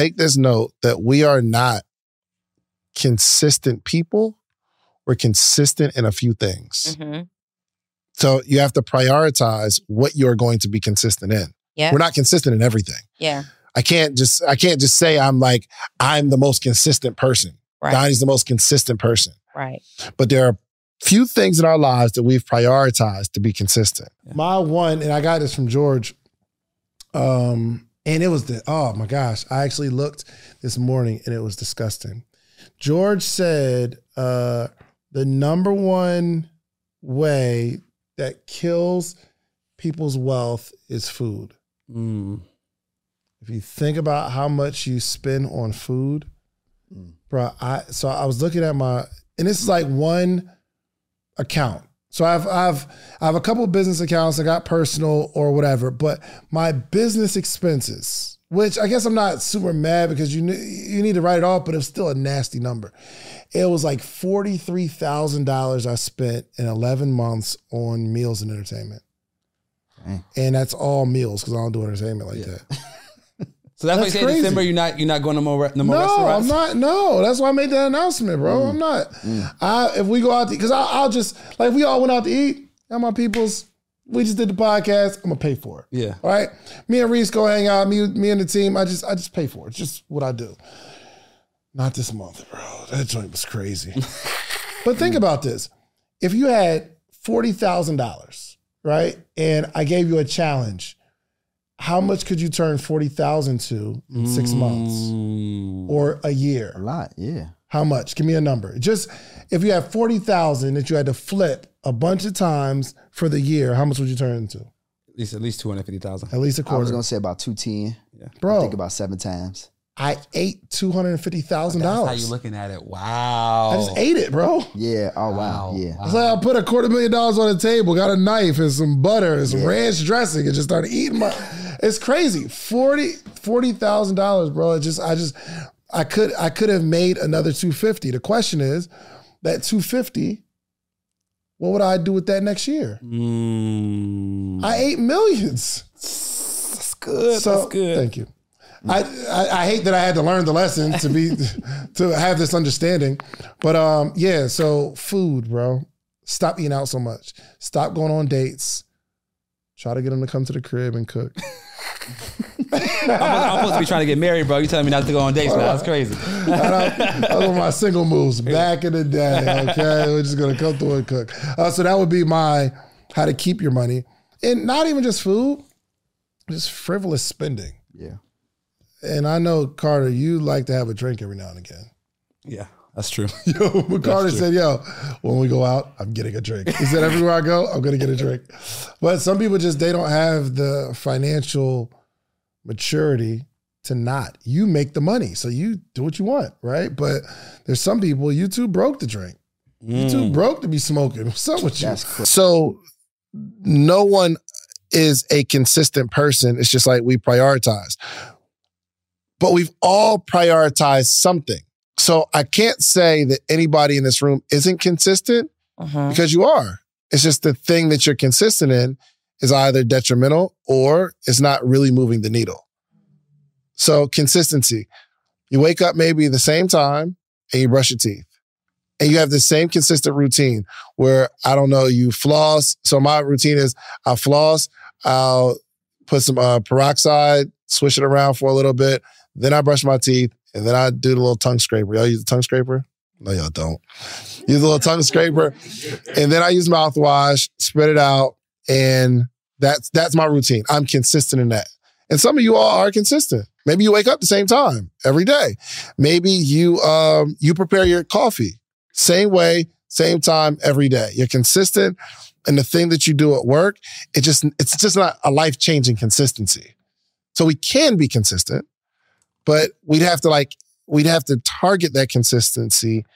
take this note that we are not consistent people. We're consistent in a few things. Mm-hmm. So you have to prioritize what you're going to be consistent in. Yeah. We're not consistent in everything. Yeah. I can't just say I'm the most consistent person. Right. Donnie's the most consistent person. Right. But there are few things in our lives that we've prioritized to be consistent. My one, and I got this from George, and it was oh my gosh, I actually looked this morning and it was disgusting. George said the number one way that kills people's wealth is food. Mm. If you think about how much you spend on food, bro, I was looking at my, and this is like one account. So I have a couple of business accounts. I got personal or whatever, but my business expenses, which I guess I'm not super mad because you need to write it off, but it's still a nasty number. It was like $43,000 I spent in 11 months on meals and entertainment. Mm. And that's all meals because I don't do entertainment like that. So that's why you say in December you're not going no more restaurants? No, I'm not. No, that's why I made that announcement, bro. Mm. I'm not. Mm. If we go out to eat, because I'll just, like we all went out to eat, and my peoples, we just did the podcast, I'm going to pay for it. Yeah. All right? Me and Reese go hang out, me and the team, I just pay for it. It's just what I do. Not this month, bro. That joint was crazy. But think about this. If you had $40,000, right, and I gave you a challenge, how much could you turn 40,000 to in 6 months or a year? A lot, yeah. How much? Give me a number. Just if you had 40,000 that you had to flip a bunch of times for the year, how much would you turn into? At least 250,000. At least a quarter. I was gonna say about 210. Yeah. Bro, I think about 7 times. I ate $250,000. That's how you looking at it. Wow. I just ate it, bro. Yeah. Oh, wow. Yeah. It's like I put $250,000 on the table, got a knife and some butter and some ranch dressing and just started eating my... It's crazy. $40,000, bro. I could have made another $250,000. The question is, that $250,000, what would I do with that next year? Mm. I ate millions. That's good. So, that's good. Thank you. I hate that I had to learn the lesson to have this understanding, but yeah. So food, bro, stop eating out so much. Stop going on dates. Try to get them to come to the crib and cook. I'm supposed to be trying to get married, bro. You telling me not to go on dates, man? That's crazy. Those were my single moves back in the day. Okay, we're just gonna come through and cook. So that would be my how to keep your money, and not even just food, just frivolous spending. Yeah. And I know, Carter, you like to have a drink every now and again. Yeah, that's true. Carter said, when we go out, I'm getting a drink. He said, everywhere I go, I'm going to get a drink. But some people just, they don't have the financial maturity to not. You make the money, so you do what you want, right? But there's some people, you too broke to drink. Mm. You too broke to be smoking. What's up with you? So no one is a consistent person. It's just like we prioritize. But we've all prioritized something. So I can't say that anybody in this room isn't consistent because you are. It's just the thing that you're consistent in is either detrimental or it's not really moving the needle. So consistency. You wake up maybe the same time and you brush your teeth. And you have the same consistent routine where, you floss. So my routine is I'll floss, I'll put some peroxide, swish it around for a little bit. Then I brush my teeth, and then I do the little tongue scraper. Y'all use the tongue scraper? No, y'all don't. Use the little tongue scraper. And then I use mouthwash, spread it out, and that's my routine. I'm consistent in that. And some of you all are consistent. Maybe you wake up the same time every day. Maybe you you prepare your coffee. Same way, same time every day. You're consistent, and the thing that you do at work, it's just not a life-changing consistency. So we can be consistent. But we'd have to target that consistency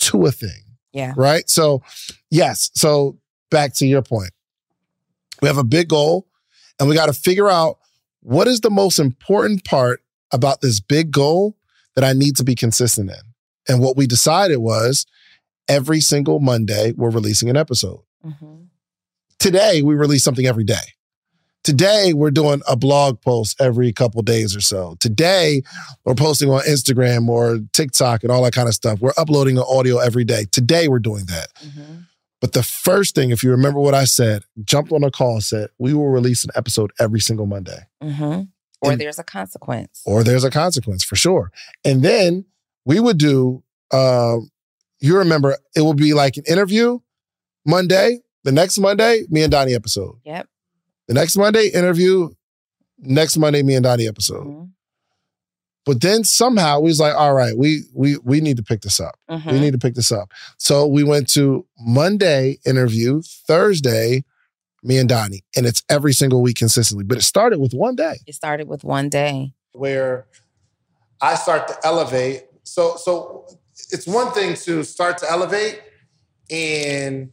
to a thing. Yeah. Right? So, yes. So back to your point. We have a big goal and we got to figure out what is the most important part about this big goal that I need to be consistent in. And what we decided was every single Monday, we're releasing an episode. Mm-hmm. Today, we release something every day. Today, we're doing a blog post every couple days or so. Today, we're posting on Instagram or TikTok and all that kind of stuff. We're uploading an audio every day. Today, we're doing that. Mm-hmm. But the first thing, if you remember what I said, jumped on a call, said, we will release an episode every single Monday. Mm-hmm. Or there's a consequence. Or there's a consequence, for sure. And then we would do, you remember, it would be like an interview Monday. The next Monday, me and Donnie episode. Yep. The next Monday, interview. Next Monday, me and Donnie episode. Mm-hmm. But then somehow we was like, all right, we need to pick this up. Mm-hmm. We need to pick this up. So we went to Monday interview, Thursday, me and Donnie. And it's every single week consistently. But it started with one day. It started with one day. Where I start to elevate. So it's one thing to start to elevate and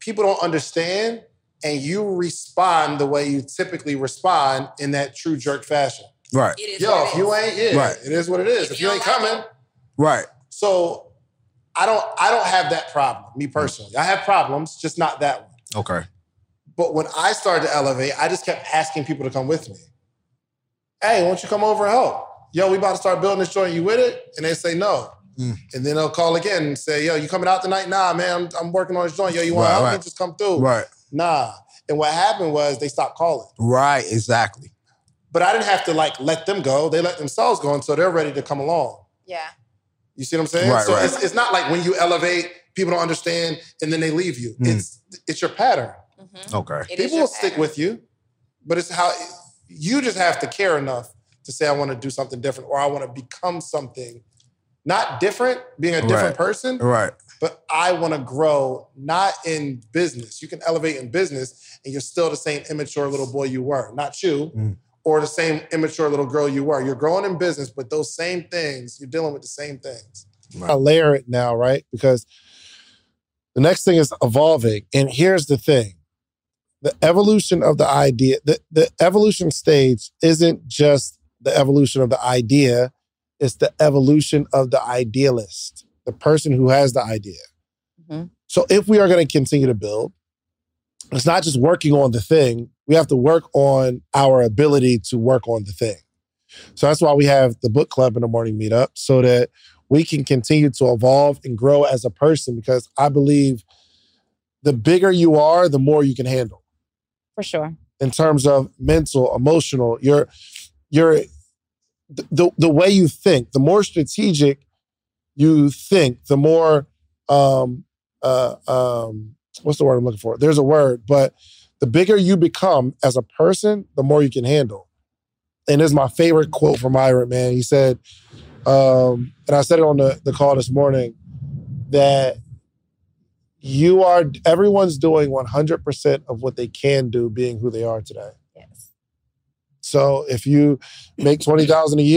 people don't understand and you respond the way you typically respond in that true jerk fashion. Right. Yo, if you ain't, yeah, right. It is what it is. If you ain't coming. Right. So I don't have that problem, me personally. I have problems, just not that one. Okay. But when I started to elevate, I just kept asking people to come with me. Hey, won't you come over and help? Yo, we about to start building this joint. You with it? And they say no. Mm. And then they'll call again and say, yo, you coming out tonight? Nah, man, I'm working on this joint. Yo, you want to help me? Just come through. Right. Nah. And what happened was they stopped calling. Right, exactly. But I didn't have to like let them go. They let themselves go until they're ready to come along. Yeah. You see what I'm saying? Right, so right. It's not like when you elevate, people don't understand and then they leave you. Mm. It's your pattern. Mm-hmm. Okay. People will stick with you, but it's how you just have to care enough to say, I want to do something different or I want to become something. Not different, being a different person. Right. But I want to grow, not in business. You can elevate in business and you're still the same immature little boy you were. Not you. Mm. Or the same immature little girl you were. You're growing in business, but those same things, you're dealing with the same things. Right. I layer it now, right? Because the next thing is evolving. And here's the thing. The evolution of the idea, the evolution stage isn't just the evolution of the idea. It's the evolution of the idealist, the person who has the idea. Mm-hmm. So if we are going to continue to build, it's not just working on the thing. We have to work on our ability to work on the thing. So that's why we have the book club in the morning meetup so that we can continue to evolve and grow as a person because I believe the bigger you are, the more you can handle. For sure. In terms of mental, emotional, the way you think, the more strategic you think, the more, what's the word I'm looking for? There's a word, but the bigger you become as a person, the more you can handle. And this is my favorite quote from Iron Man. He said, and I said it on the call this morning, that everyone's doing 100% of what they can do being who they are today. Yes. So if you make $20,000 a year.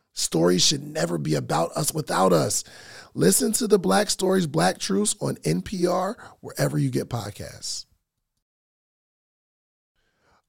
Stories should never be about us without us. Listen to the Black Stories, Black Truths on NPR, wherever you get podcasts.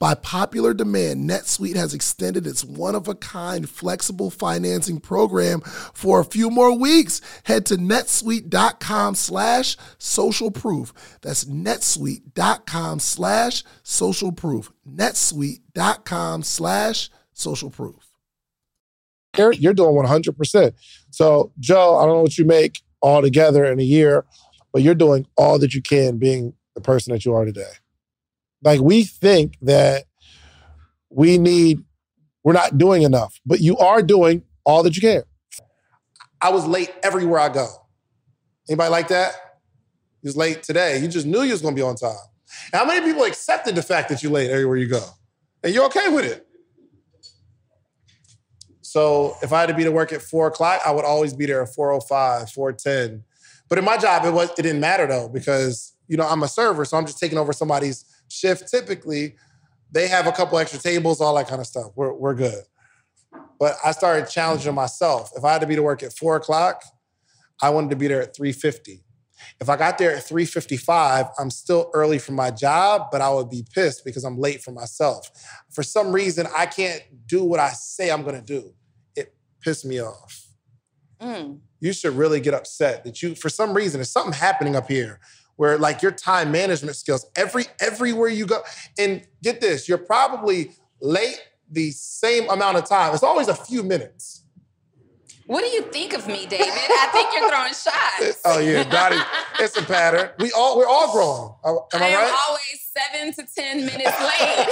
By popular demand, NetSuite has extended its one-of-a-kind flexible financing program for a few more weeks. Head to netsuite.com/socialproof. That's netsuite.com/socialproof. netsuite.com/socialproof. You're doing 100%. So, Joe, I don't know what you make all together in a year, but you're doing all that you can being the person that you are today. Like, we think that we're not doing enough, but you are doing all that you can. I was late everywhere I go. Anybody like that? You was late today. You just knew you was going to be on time. And how many people accepted the fact that you're late everywhere you go? And you're okay with it. So if I had to be to work at 4 o'clock, I would always be there at 4:05, 4:10. But in my job, it didn't matter though, because, I'm a server. So I'm just taking over somebody's shift. Typically, they have a couple extra tables, all that kind of stuff. We're good. But I started challenging myself. If I had to be to work at 4 o'clock, I wanted to be there at 3:50. If I got there at 3:55, I'm still early for my job, but I would be pissed because I'm late for myself. For some reason, I can't do what I say I'm going to do. It pissed me off. Mm. You should really get upset that for some reason, there's something happening up here where your time management skills, everywhere you go. And get this, you're probably late the same amount of time. It's always a few minutes. What do you think of me, David? I think you're throwing shots. Oh yeah, Dottie, it's a pattern. We're all grown. Am I right? I am always 7 to 10 minutes late,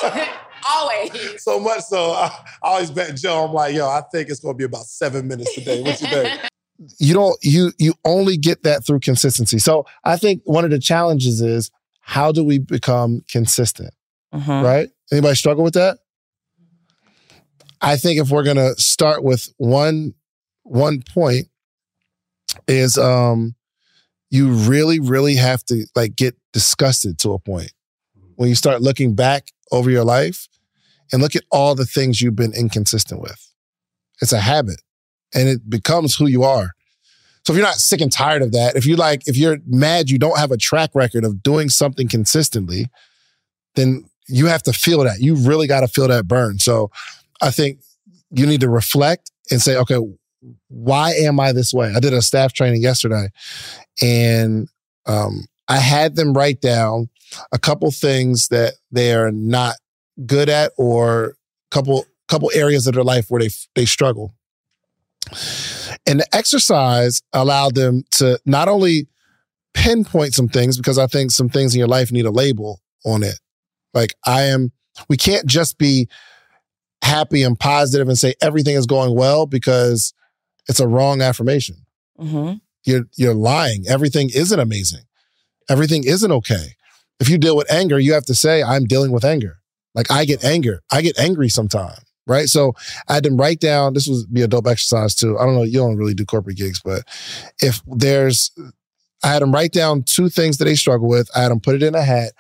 always. So much so, I always bet Joe, I'm like, I think it's gonna be about 7 minutes today. What you think? You only get that through consistency. So I think one of the challenges is, how do we become consistent? Mm-hmm. Right? Anybody struggle with that? I think if we're going to start with one point is, you really, really have to get disgusted to a point when you start looking back over your life and look at all the things you've been inconsistent with. It's a habit. And it becomes who you are. So if you're not sick and tired of that, if you're mad you don't have a track record of doing something consistently, then you have to feel that. You really got to feel that burn. So I think you need to reflect and say, okay, why am I this way? I did a staff training yesterday, and I had them write down a couple things that they are not good at, or couple areas of their life where they struggle. And the exercise allowed them to not only pinpoint some things, because I think some things in your life need a label on it. We can't just be happy and positive and say everything is going well, because it's a wrong affirmation. Mm-hmm. You're lying. Everything isn't amazing. Everything isn't okay. If you deal with anger, you have to say, I'm dealing with anger. I get anger. I get angry sometimes. Right? So I had them write down, this would be a dope exercise too. I don't know, you don't really do corporate gigs, but I had them write down two things that they struggle with. I had them put it in a hat,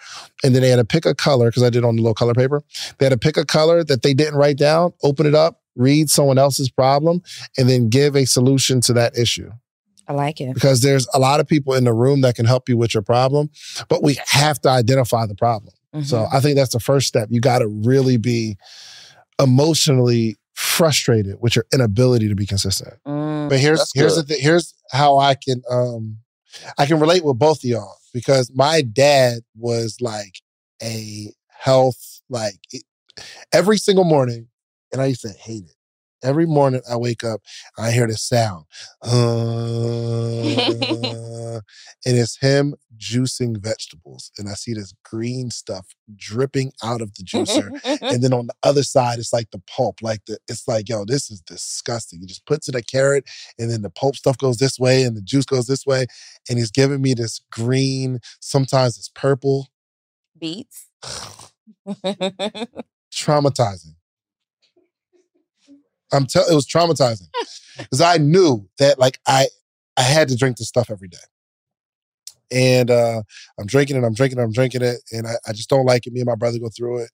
and then they had to pick a color, because I did it on the little color paper. They had to pick a color that they didn't write down, open it up, read someone else's problem, and then give a solution to that issue. I like it. Because there's a lot of people in the room that can help you with your problem, but we have to identify the problem. Mm-hmm. So I think that's the first step. You got to really be emotionally frustrated with your inability to be consistent. Mm, but here's how I can relate with both of y'all, because my dad was like a health, like every single morning, and I used to hate it. Every morning I wake up, I hear this sound. And it's him juicing vegetables. And I see this green stuff dripping out of the juicer. And then on the other side, it's like the pulp. It's like, yo, this is disgusting. He just puts in a carrot and then the pulp stuff goes this way and the juice goes this way. And he's giving me this green, sometimes it's purple. Beets. Traumatizing. It was traumatizing because I knew that like I had to drink this stuff every day. And I'm drinking it and I just don't like it. Me and my brother go through it.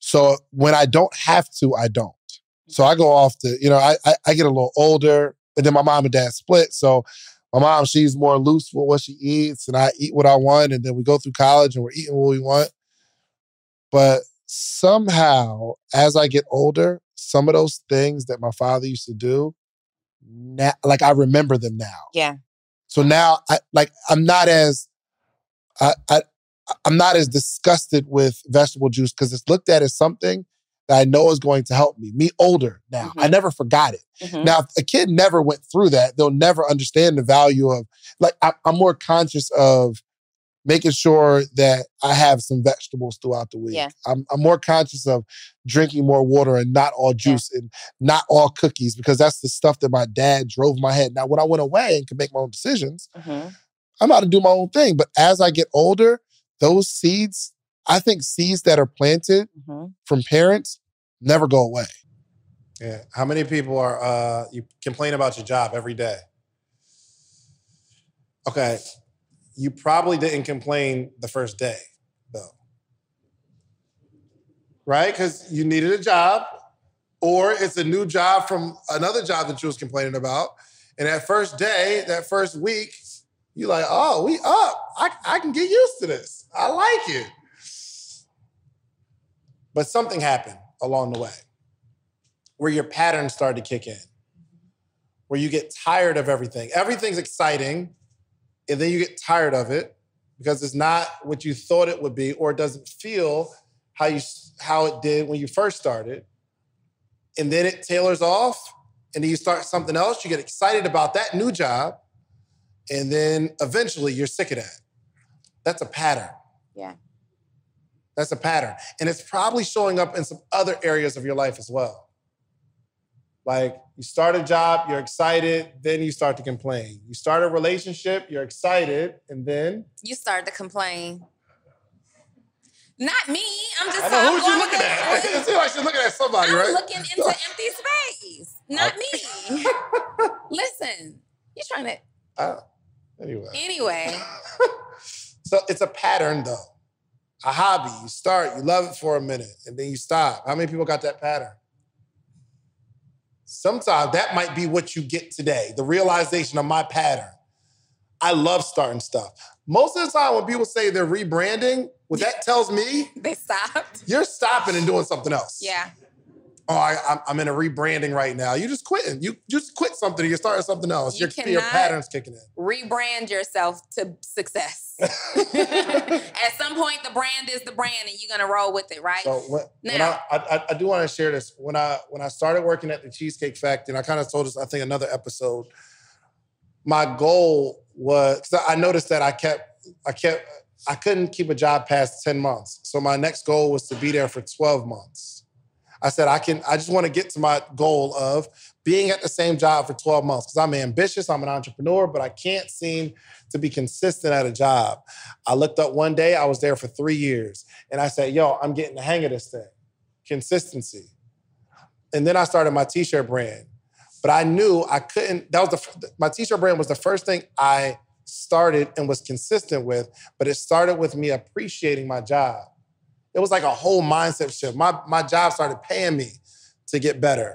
So when I don't have to, I don't. So I go off to, I get a little older, and then my mom and dad split. So my mom, she's more loose with what she eats, and I eat what I want. And then we go through college and we're eating what we want. But somehow, as I get older, some of those things that my father used to do, now, like I remember them now. Yeah. So now I'm not as disgusted with vegetable juice because it's looked at as something that I know is going to help me. Me older now, mm-hmm. I never forgot it. Mm-hmm. Now, if a kid never went through that, they'll never understand the value of, like, I'm more conscious of making sure that I have some vegetables throughout the week. Yeah. I'm more conscious of drinking more water and not all juice and not all cookies, because that's the stuff that my dad drove my head. Now, when I went away and could make my own decisions, mm-hmm. I'm out to do my own thing. But as I get older, those seeds, I think seeds that are planted mm-hmm. from parents never go away. Yeah. How many people are, you complain about your job every day? Okay. You probably didn't complain the first day, though. Right? Because you needed a job, or it's a new job from another job that you was complaining about. And that first day, that first week, you're like, oh, we up. I can get used to this. I like it. But something happened along the way where your patterns start to kick in, where you get tired of everything. Everything's exciting. And then you get tired of it because it's not what you thought it would be, or it doesn't feel how it did when you first started. And then it tailors off, and then you start something else. You get excited about that new job, and then eventually you're sick of that. That's a pattern. Yeah. That's a pattern. And it's probably showing up in some other areas of your life as well. Like, you start a job, you're excited, then you start to complain. You start a relationship, you're excited, and then? You start to complain. Not me. I'm just... I know, who's you looking at? It seems like she's looking at somebody, right? I'm looking into empty space. Not me. Listen, you're trying to... Anyway. So it's a pattern, though. A hobby. You start, you love it for a minute, and then you stop. How many people got that pattern? Sometimes that might be what you get today, the realization of my pattern. I love starting stuff. Most of the time when people say they're rebranding, what that tells me... They stopped. You're stopping and doing something else. Yeah. Oh, I'm in a rebranding right now. You're just quitting. You just quit something and you're starting something else. Your pattern's kicking in. Rebrand yourself to success. At some point, the brand is the brand and you're going to roll with it, right? So I do want to share this. When I started working at the Cheesecake Factory, and I kind of told this, I think, another episode, my goal was, because I noticed that I couldn't keep a job past 10 months. So my next goal was to be there for 12 months. I said, I just want to get to my goal of being at the same job for 12 months because I'm ambitious, I'm an entrepreneur, but I can't seem to be consistent at a job. I looked up one day, I was there for 3 years, and I said, yo, I'm getting the hang of this thing. Consistency. And then I started my t-shirt brand, but I knew I couldn't, my t-shirt brand was the first thing I started and was consistent with, but it started with me appreciating my job. It was like a whole mindset shift. My job started paying me to get better.